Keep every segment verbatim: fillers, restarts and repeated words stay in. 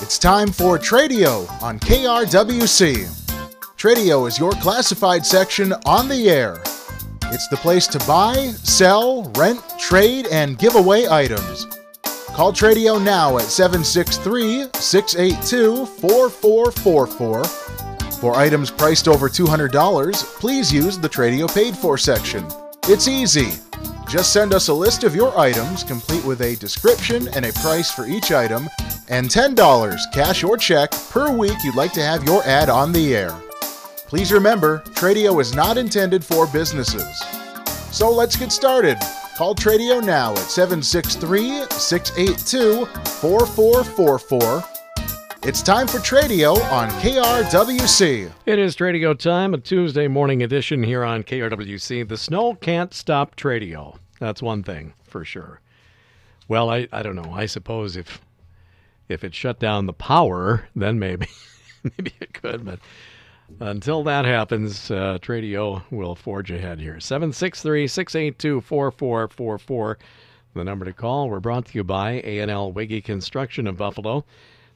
It's time for Tradio on K R W C. Tradio is your classified section on the air. It's the place to buy, sell, rent, trade, and give away items. Call Tradio now at seven six three, six eight two, four four four four. For items priced over two hundred dollars, please use the Tradio Paid For section. It's easy. Just send us a list of your items, complete with a description and a price for each item, and ten dollars, cash or check, per week you'd like to have your ad on the air. Please remember, Tradio is not intended for businesses. So let's get started. Call Tradio now at seven six three, six eight two, four four four four. It's time for Tradio on K R W C. It is Tradio time, a Tuesday morning edition here on K R W C. The snow can't stop Tradio. That's one thing for sure. Well, I, I don't know. I suppose if if it shut down the power, then maybe, maybe it could. But until that happens, uh, Tradio will forge ahead here. seven six three, six eight two, four four four four. The number to call. We're brought to you by A and L Wiggy Construction of Buffalo.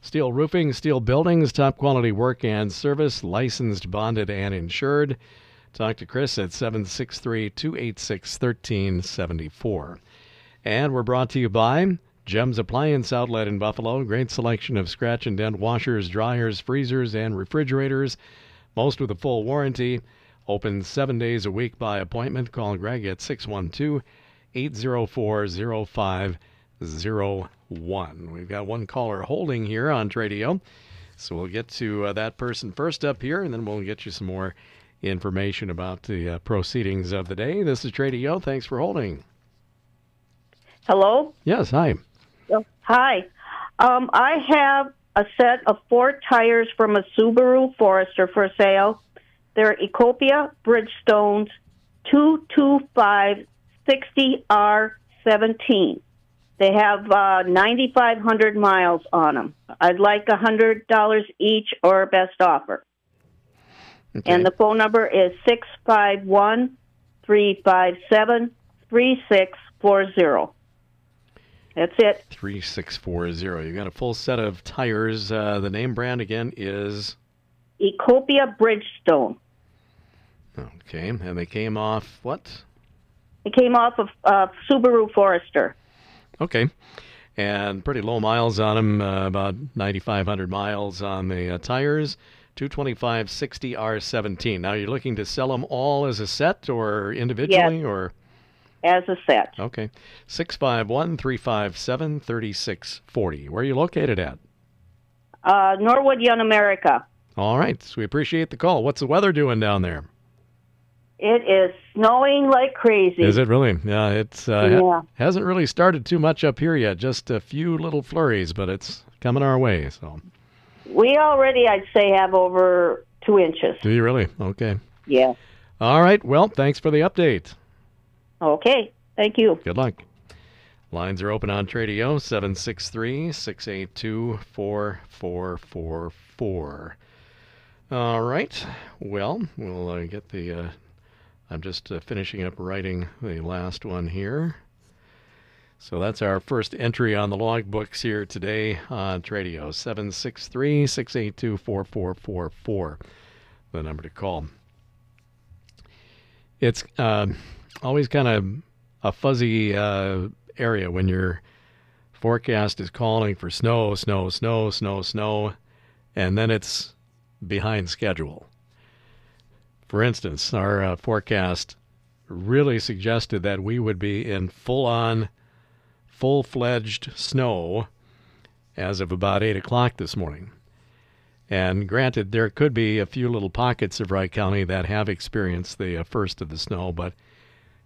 Steel roofing, steel buildings, top quality work and service, licensed, bonded, and insured. Talk to Chris at seven six three, two eight six, one three seven four. And we're brought to you by Gems Appliance Outlet in Buffalo. Great selection of scratch and dent washers, dryers, freezers, and refrigerators, most with a full warranty. Open seven days a week by appointment. Call Greg at six one two, eight zero four, zero five zero one. One. We've got one caller holding here on Tradio, so we'll get to uh, that person first up here, and then we'll get you some more information about the uh, proceedings of the day. This is Tradio. Thanks for holding. Hello? Yes, hi. Hi. Um, I have a set of four tires from a Subaru Forester for sale. They're Ecopia Bridgestones two two five, sixty R seventeen. They have uh, nine thousand five hundred miles on them. I'd like one hundred dollars each or best offer. Okay. And the phone number is six five one, three five seven, three six four zero. That's it. three six four zero. You got a full set of tires. Uh, the name brand again is? Ecopia Bridgestone. Okay. And they came off what? They came off of uh, Subaru Forester. Okay, and pretty low miles on them, uh, about nine thousand five hundred miles on the uh, tires, two twenty-five sixty R seventeen. Now, you're looking to sell them all as a set or individually? Yes, or as a set. Okay, six five one, three five seven, three six four zero. Where are you located at? Uh, Norwood, Young America. All right, so we appreciate the call. What's the weather doing down there? It is snowing like crazy. Is it really? Yeah, it's uh, yeah. Ha hasn't really started too much up here yet. Just a few little flurries, but it's coming our way. So we already, I'd say, have over two inches. Do you really? Okay. Yeah. All right. Well, thanks for the update. Okay. Thank you. Good luck. Lines are open on Tradio seven six three, six eight two, four four four four. All right. Well, we'll uh, get the. Uh, I'm just uh, finishing up writing the last one here. So that's our first entry on the logbooks here today on Tradio, seven six three, six eight two, four four four four, the number to call. It's uh, always kind of a fuzzy uh, area when your forecast is calling for snow, snow, snow, snow, snow, and then it's behind schedule. For instance, our uh, forecast really suggested that we would be in full-on, full-fledged snow as of about eight o'clock this morning. And granted, there could be a few little pockets of Wright County that have experienced the uh, first of the snow, but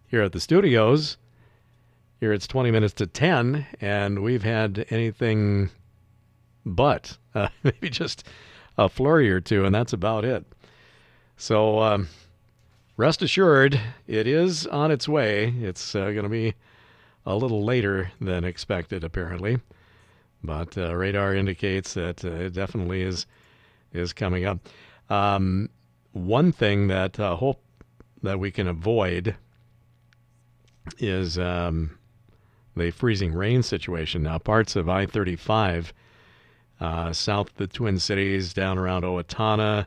here at the studios, here it's twenty minutes to ten, and we've had anything but, uh, maybe just a flurry or two, and that's about it. So um, rest assured, it is on its way. It's uh, going to be a little later than expected, apparently. But uh, radar indicates that uh, it definitely is is coming up. Um, one thing that I uh, hope that we can avoid is um, the freezing rain situation. Now, parts of I thirty-five, uh, south of the Twin Cities, down around Owatonna,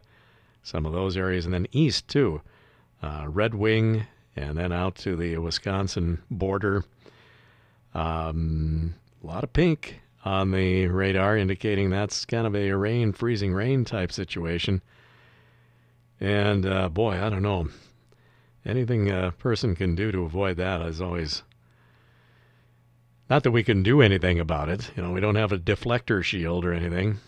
some of those areas, and then east, too. Uh, Red Wing, and then out to the Wisconsin border. Um, a lot of pink on the radar, indicating that's kind of a rain, freezing rain type situation. And, uh, boy, I don't know. Anything a person can do to avoid that is always... Not that we can do anything about it. You know, we don't have a deflector shield or anything.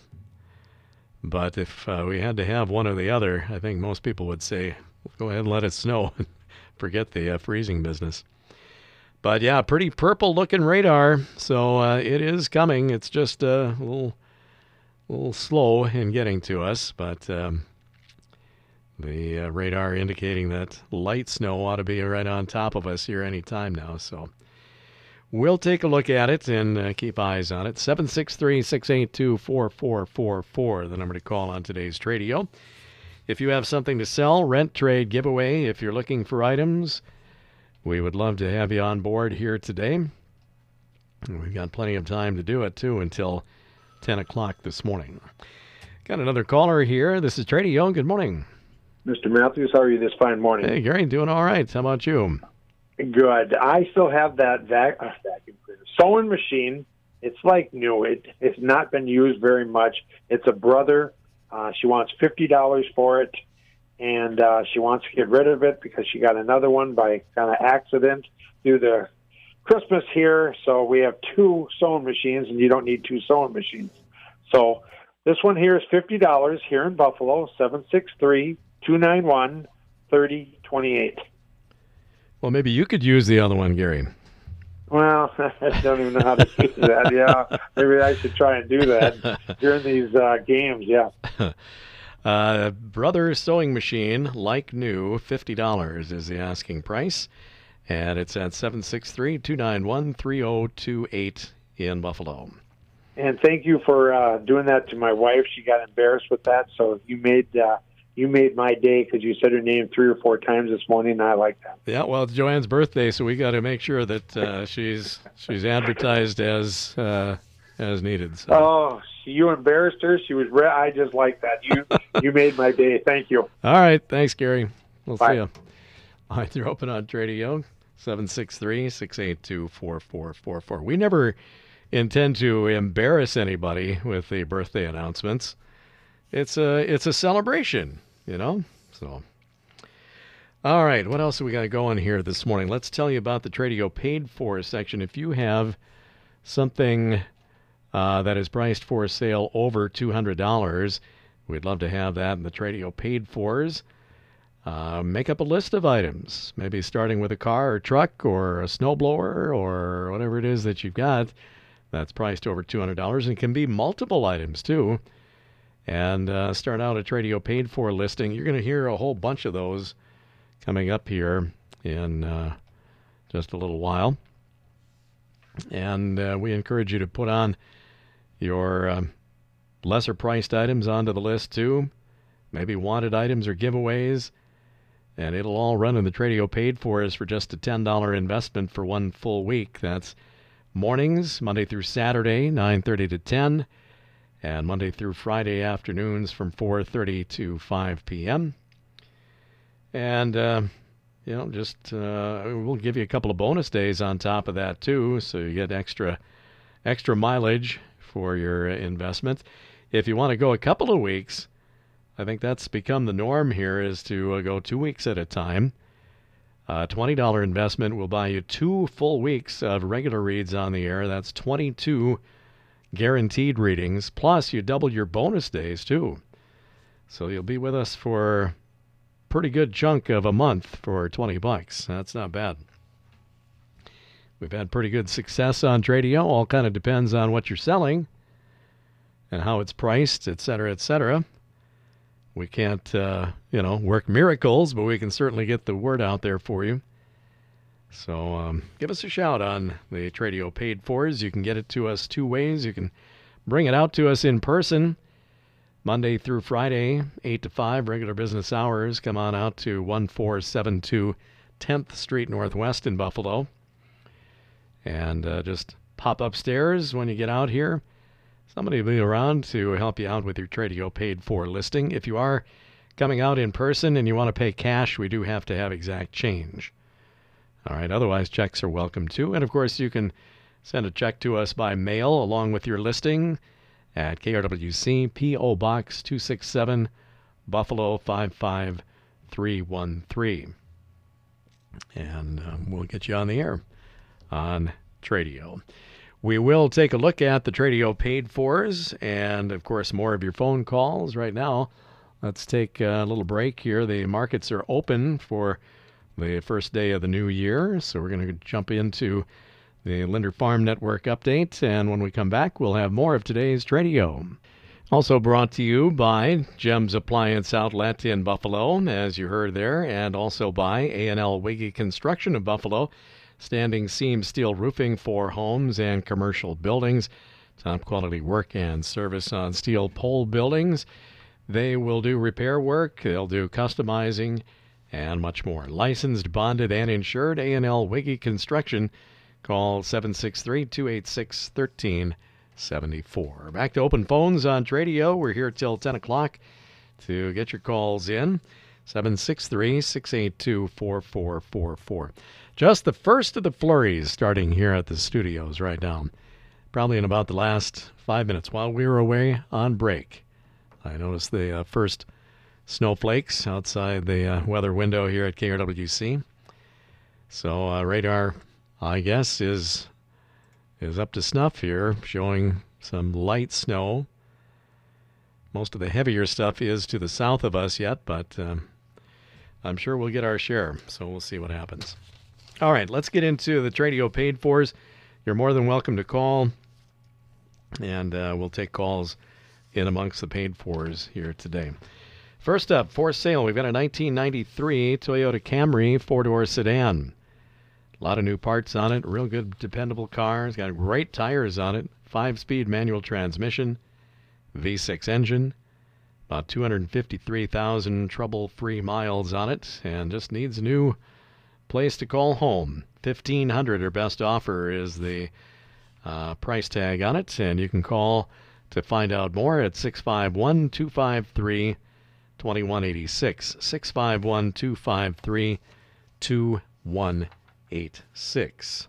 But if uh, we had to have one or the other, I think most people would say, go ahead and let it snow. Forget the uh, freezing business. But, yeah, pretty purple-looking radar. So uh, it is coming. It's just uh, a little, little slow in getting to us. But... Um, The uh, radar indicating that light snow ought to be right on top of us here any time now. So we'll take a look at it and uh, keep eyes on it. seven six three, six eight two, four four four four, the number to call on today's Tradio. If you have something to sell, rent, trade, giveaway, if you're looking for items, we would love to have you on board here today. And we've got plenty of time to do it, too, until ten o'clock this morning. Got another caller here. This is Tradio. Good morning. Mister Matthews, how are you this fine morning? Hey, Gary, doing all right. How about you? Good. I still have that vac- uh, vacuum cleaner. Sewing machine. It's like new. It, it's not been used very much. It's a Brother. Uh, she wants fifty dollars for it, and uh, she wants to get rid of it because she got another one by kind of accident through the Christmas here. So we have two sewing machines, and you don't need two sewing machines. So this one here is fifty dollars here in Buffalo, seven six three two nine one, three oh two eight. Well, maybe you could use the other one, Gary. Well, I don't even know how to do that. Yeah, maybe I should try and do that during these uh, games, yeah. Uh, Brother Sewing Machine, like new, fifty dollars is the asking price. And it's at seven six three, two nine one, three oh two eight in Buffalo. And thank you for uh, doing that to my wife. She got embarrassed with that, so you made... Uh, You made my day because you said her name three or four times this morning, and I like that. Yeah, well, it's Joanne's birthday, so we got to make sure that uh, she's she's advertised as uh, as needed. So. Oh, you embarrassed her. She was. Re- I just like that. You you made my day. Thank you. All right, thanks, Gary. We'll Bye. see you. All right, you're open on Tradio seven six three, six eight two, four four four four. We never intend to embarrass anybody with the birthday announcements. It's a it's a celebration, you know. So, all right, what else have we got going here this morning? Let's tell you about the Tradio Paid For section. If you have something uh, that is priced for sale over two hundred dollars, we'd love to have that in the Tradio Paid Fors. Uh, make up a list of items, maybe starting with a car or truck or a snowblower or whatever it is that you've got that's priced over two hundred dollars, and can be multiple items too. And uh, start out a Tradio Paid For listing. You're going to hear a whole bunch of those coming up here in uh, just a little while. And uh, we encourage you to put on your uh, lesser-priced items onto the list, too. Maybe wanted items or giveaways. And it'll all run in the Tradio Paid For is for just a ten dollars investment for one full week. That's mornings, Monday through Saturday, nine thirty to ten. And Monday through Friday afternoons from four thirty to five p.m. And, uh, you know, just uh, we'll give you a couple of bonus days on top of that, too, so you get extra extra mileage for your investment. If you want to go a couple of weeks, I think that's become the norm here, is to uh, go two weeks at a time. Uh, twenty dollars investment will buy you two full weeks of regular reads on the air. That's twenty-two guaranteed readings, plus you double your bonus days too. So you'll be with us for a pretty good chunk of a month for twenty bucks. That's not bad. We've had pretty good success on Tradio. All kind of depends on what you're selling and how it's priced, et cetera, et cetera. We can't, uh, you know, work miracles, but we can certainly get the word out there for you. So um, give us a shout on the Tradio Paid Fors. You can get it to us two ways. You can bring it out to us in person, Monday through Friday, eight to five, regular business hours. Come on out to fourteen seventy-two tenth Street Northwest in Buffalo. and uh, just pop upstairs when you get out here. Somebody will be around to help you out with your Tradio paid for listing. If you are coming out in person and you want to pay cash, we do have to have exact change. All right, otherwise checks are welcome too. And of course you can send a check to us by mail along with your listing at K R W C, P O Box two sixty-seven, Buffalo five five three one three. And um, we'll get you on the air on Tradio. We will take a look at the Tradio paid fors and, of course, more of your phone calls right now. Let's take a little break here. The markets are open for the first day of the new year, so we're going to jump into the Linder Farm Network update, and when we come back, we'll have more of today's Tradio. Also brought to you by Gems Appliance Outlet in Buffalo, as you heard there, and also by A and L Wiggy Construction of Buffalo, standing seam steel roofing for homes and commercial buildings, top quality work and service on steel pole buildings. They will do repair work, they'll do customizing, and much more. Licensed, bonded, and insured, A and L Wiggy Construction. Call seven six three, two eight six, one three seven four. Back to open phones on Tradio. We're here till ten o'clock to get your calls in. seven six three, six eight two, four four four four. Just the first of the flurries starting here at the studios right now. Probably in about the last five minutes while we were away on break. I noticed the uh, first snowflakes outside the uh, weather window here at K R W C. So uh, radar, I guess, is is up to snuff here, showing some light snow. Most of the heavier stuff is to the south of us yet, but um, I'm sure we'll get our share, so we'll see what happens. All right, let's get into the Tradio paid fors. You're more than welcome to call, and uh, we'll take calls in amongst the paid fors here today. First up, for sale, we've got a nineteen ninety-three Toyota Camry four-door sedan. A lot of new parts on it, real good, dependable car. It's got great tires on it, five-speed manual transmission, V six engine, about two hundred fifty-three thousand trouble-free miles on it, and just needs a new place to call home. fifteen hundred dollars, or best offer, is the uh, price tag on it, and you can call to find out more at six five one, two five three, two five three. twenty-one eighty-six, six five one, two five three, two one eight six.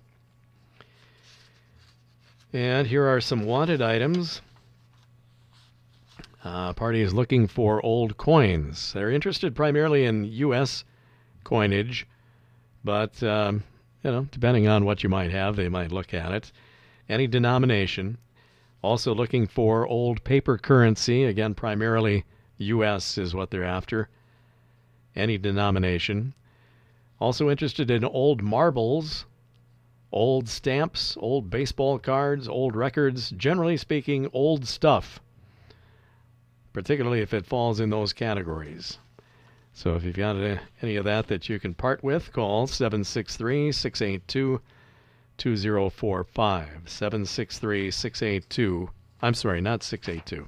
And here are some wanted items. Uh, party is looking for old coins. They're interested primarily in U S coinage, but um, you know, depending on what you might have, they might look at it. Any denomination. Also looking for old paper currency, again primarily U S is what they're after. Any denomination. Also interested in old marbles, old stamps, old baseball cards, old records. Generally speaking, old stuff, particularly if it falls in those categories. So if you've got any of that that you can part with, call seven six three, six eight two, two zero four five. seven six three, six eight two. I'm sorry, not six eight two.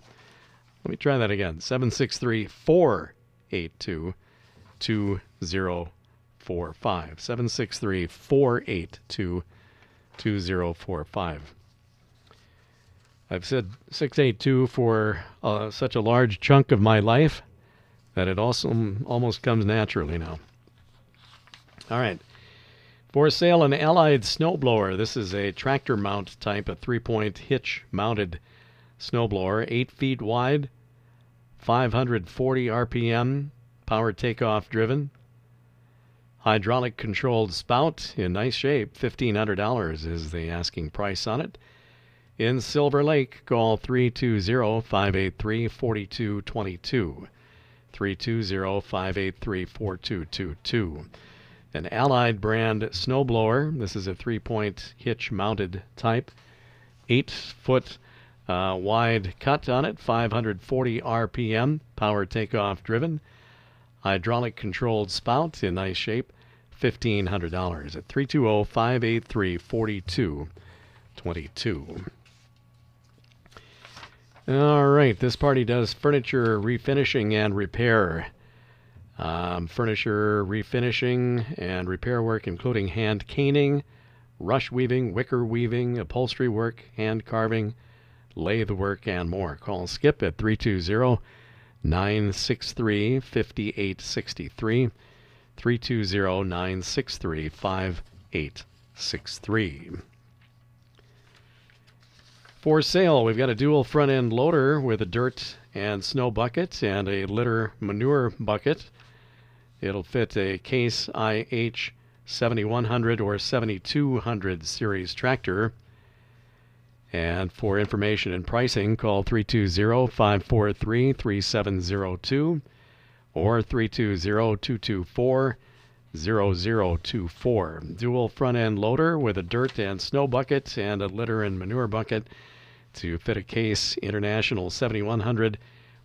Let me try that again. seven six three, four eight two, two zero four five. seven six three, four eight two, two zero four five. I've said six eight two for uh, such a large chunk of my life that it also almost comes naturally now. All right. For sale, an Allied snowblower. This is a tractor mount type, a three-point hitch mounted snowblower, eight feet wide, five hundred forty R P M, power takeoff driven, hydraulic controlled spout, in nice shape. fifteen hundred dollars is the asking price on it. In Silver Lake, call three two zero, five eight three, four two two two, three two zero, five eight three, four two two two. An Allied brand snowblower. This is a three-point hitch mounted type, eight-foot Uh, wide cut on it, five hundred forty R P M, power takeoff driven, hydraulic controlled spout, in nice shape, fifteen hundred dollars at three two zero, five eight three, four two two two. All right, this party does furniture refinishing and repair. Um, furniture refinishing and repair work, including hand caning, rush weaving, wicker weaving, upholstery work, hand carving, lathe work, and more. Call Skip at three two zero, nine six three, five eight six three, three two zero, nine six three, five eight six three. For sale, we've got a dual front-end loader with a dirt and snow bucket and a litter manure bucket. It'll fit a Case I H seventy-one hundred or seventy-two hundred series tractor. And for information and pricing, call three two zero, five four three, three seven zero two or three two zero, two two four, zero zero two four. Dual front-end loader with a dirt and snow bucket and a litter and manure bucket to fit a Case International seventy-one hundred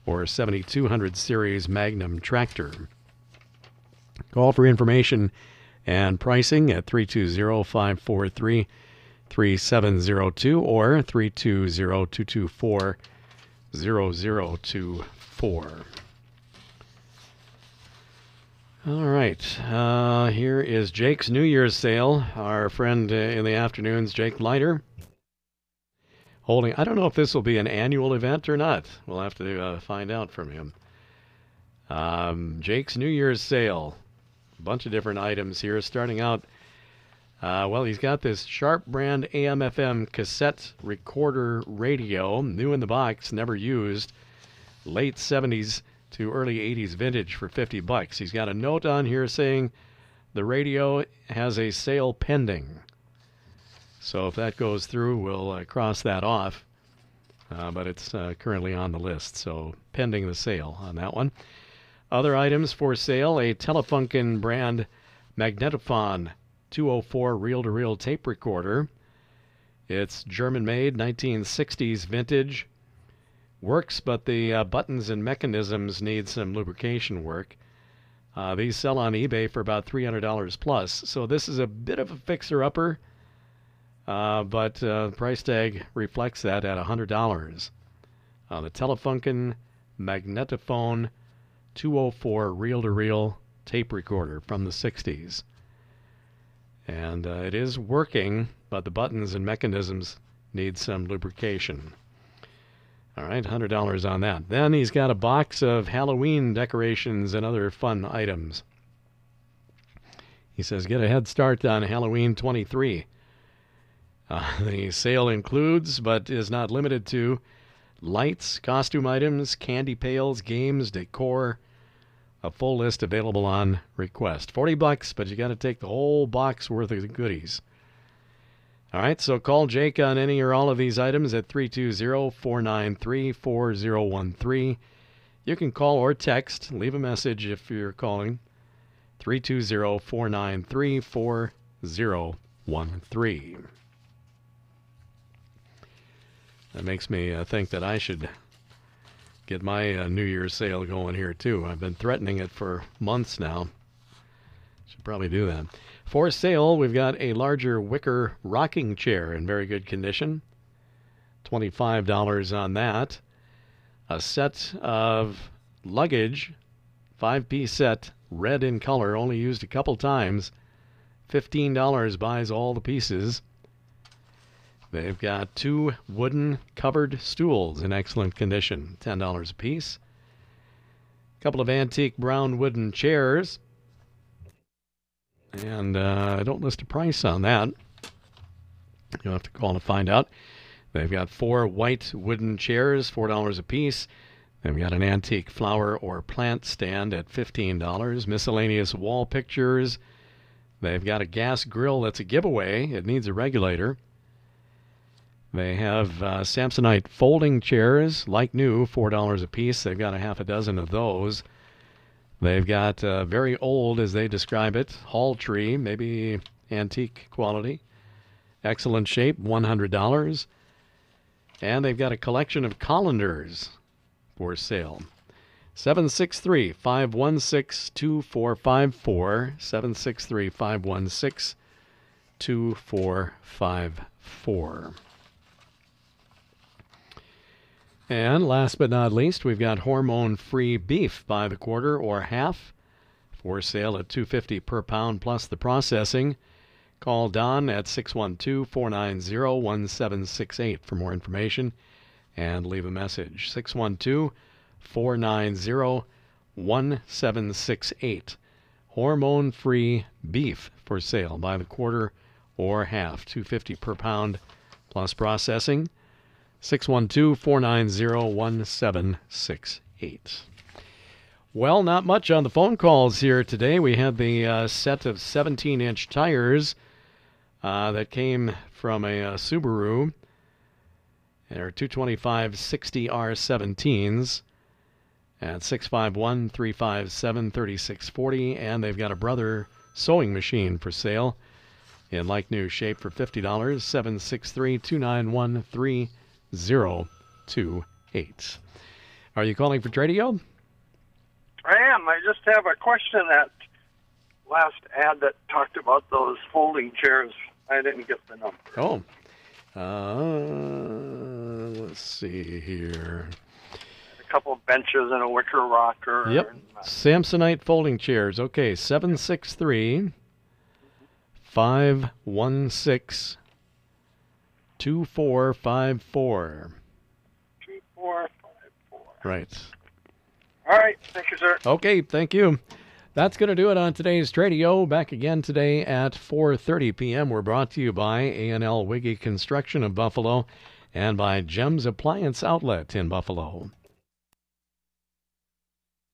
or seventy-two hundred series Magnum tractor. Call for information and pricing at three two zero, five four three, three seven zero two or three two zero, two two four, zero zero two four. All right, uh, here is Jake's New Year's sale. Our friend uh, in the afternoons, Jake Leiter, holding. I don't know if this will be an annual event or not. We'll have to uh, find out from him. Um, Jake's New Year's sale. A bunch of different items here, starting out. Uh, well, he's got this Sharp brand A M F M cassette recorder radio, new in the box, never used, late seventies to early eighties vintage for fifty bucks. He's got a note on here saying the radio has a sale pending. So if that goes through, we'll uh, cross that off. Uh, but it's uh, currently on the list, so pending the sale on that one. Other items for sale, a Telefunken brand Magnetophon two oh four reel-to-reel tape recorder. It's German-made, nineteen sixties vintage. Works, but the uh, buttons and mechanisms need some lubrication work. Uh, these sell on eBay for about three hundred dollars plus. So this is a bit of a fixer-upper, uh, but the uh, price tag reflects that at one hundred dollars. Uh, the Telefunken Magnetophon two oh four reel-to-reel tape recorder from the sixties. And uh, it is working, but the buttons and mechanisms need some lubrication. All right, one hundred dollars on that. Then he's got a box of Halloween decorations and other fun items. He says, get a head start on Halloween twenty-three. Uh, the sale includes, but is not limited to, lights, costume items, candy pails, games, decor. A full list available on request. forty bucks, but you got to take the whole box worth of the goodies. All right, so call Jake on any or all of these items at three two zero, four nine three, four zero one three. You can call or text. Leave a message if you're calling. three two zero, four nine three, four zero one three. That makes me uh, think that I should get my uh, New Year's sale going here, too. I've been threatening it for months now. Should probably do that. For sale, we've got a larger wicker rocking chair in very good condition. twenty-five dollars on that. A set of luggage, five-piece set, red in color, only used a couple times. fifteen dollars buys all the pieces. They've got two wooden covered stools in excellent condition, ten dollars a piece. A couple of antique brown wooden chairs. And uh, I don't list a price on that. You'll have to call to find out. They've got four white wooden chairs, four dollars a piece. They've got an antique flower or plant stand at fifteen dollars. Miscellaneous wall pictures. They've got a gas grill that's a giveaway. It needs a regulator. They have uh, Samsonite folding chairs, like new, four dollars a piece. They've got a half a dozen of those. They've got uh, very old, as they describe it, hall tree, maybe antique quality. Excellent shape, one hundred dollars. And they've got a collection of colanders for sale. seven six three, five one six, two four five four, seven six three, five one six, two four five four. And last but not least, we've got hormone-free beef by the quarter or half for sale at two dollars and fifty cents per pound plus the processing. Call Don at six one two, four nine zero, one seven six eight for more information and leave a message. six one two, four nine zero, one seven six eight. Hormone-free beef for sale by the quarter or half, two dollars and fifty cents per pound plus processing. six one two, four nine zero, one seven six eight. Well, not much on the phone calls here today. We had the uh, set of seventeen inch tires uh, that came from a, a Subaru. They're two twenty-five sixty R seventeens at six five one, three five seven, three six four zero, and they've got a Brother sewing machine for sale in like new shape for fifty dollars, seven six three, two nine one, three zero two eight. Are you calling for Tradio? I am. I just have a question. That last ad that talked about those folding chairs, I didn't get the number. Oh. Uh, let's see here. A couple of benches and a wicker rocker. Yep. And, uh, Samsonite folding chairs. Okay, seven six three, five one six, two four five four. two four five four. Right. All right. Thank you, sir. Okay, thank you. That's going to do it on today's Tradio. Back again today at four thirty p m We're brought to you by A and L Wiggy Construction of Buffalo and by Gems Appliance Outlet in Buffalo.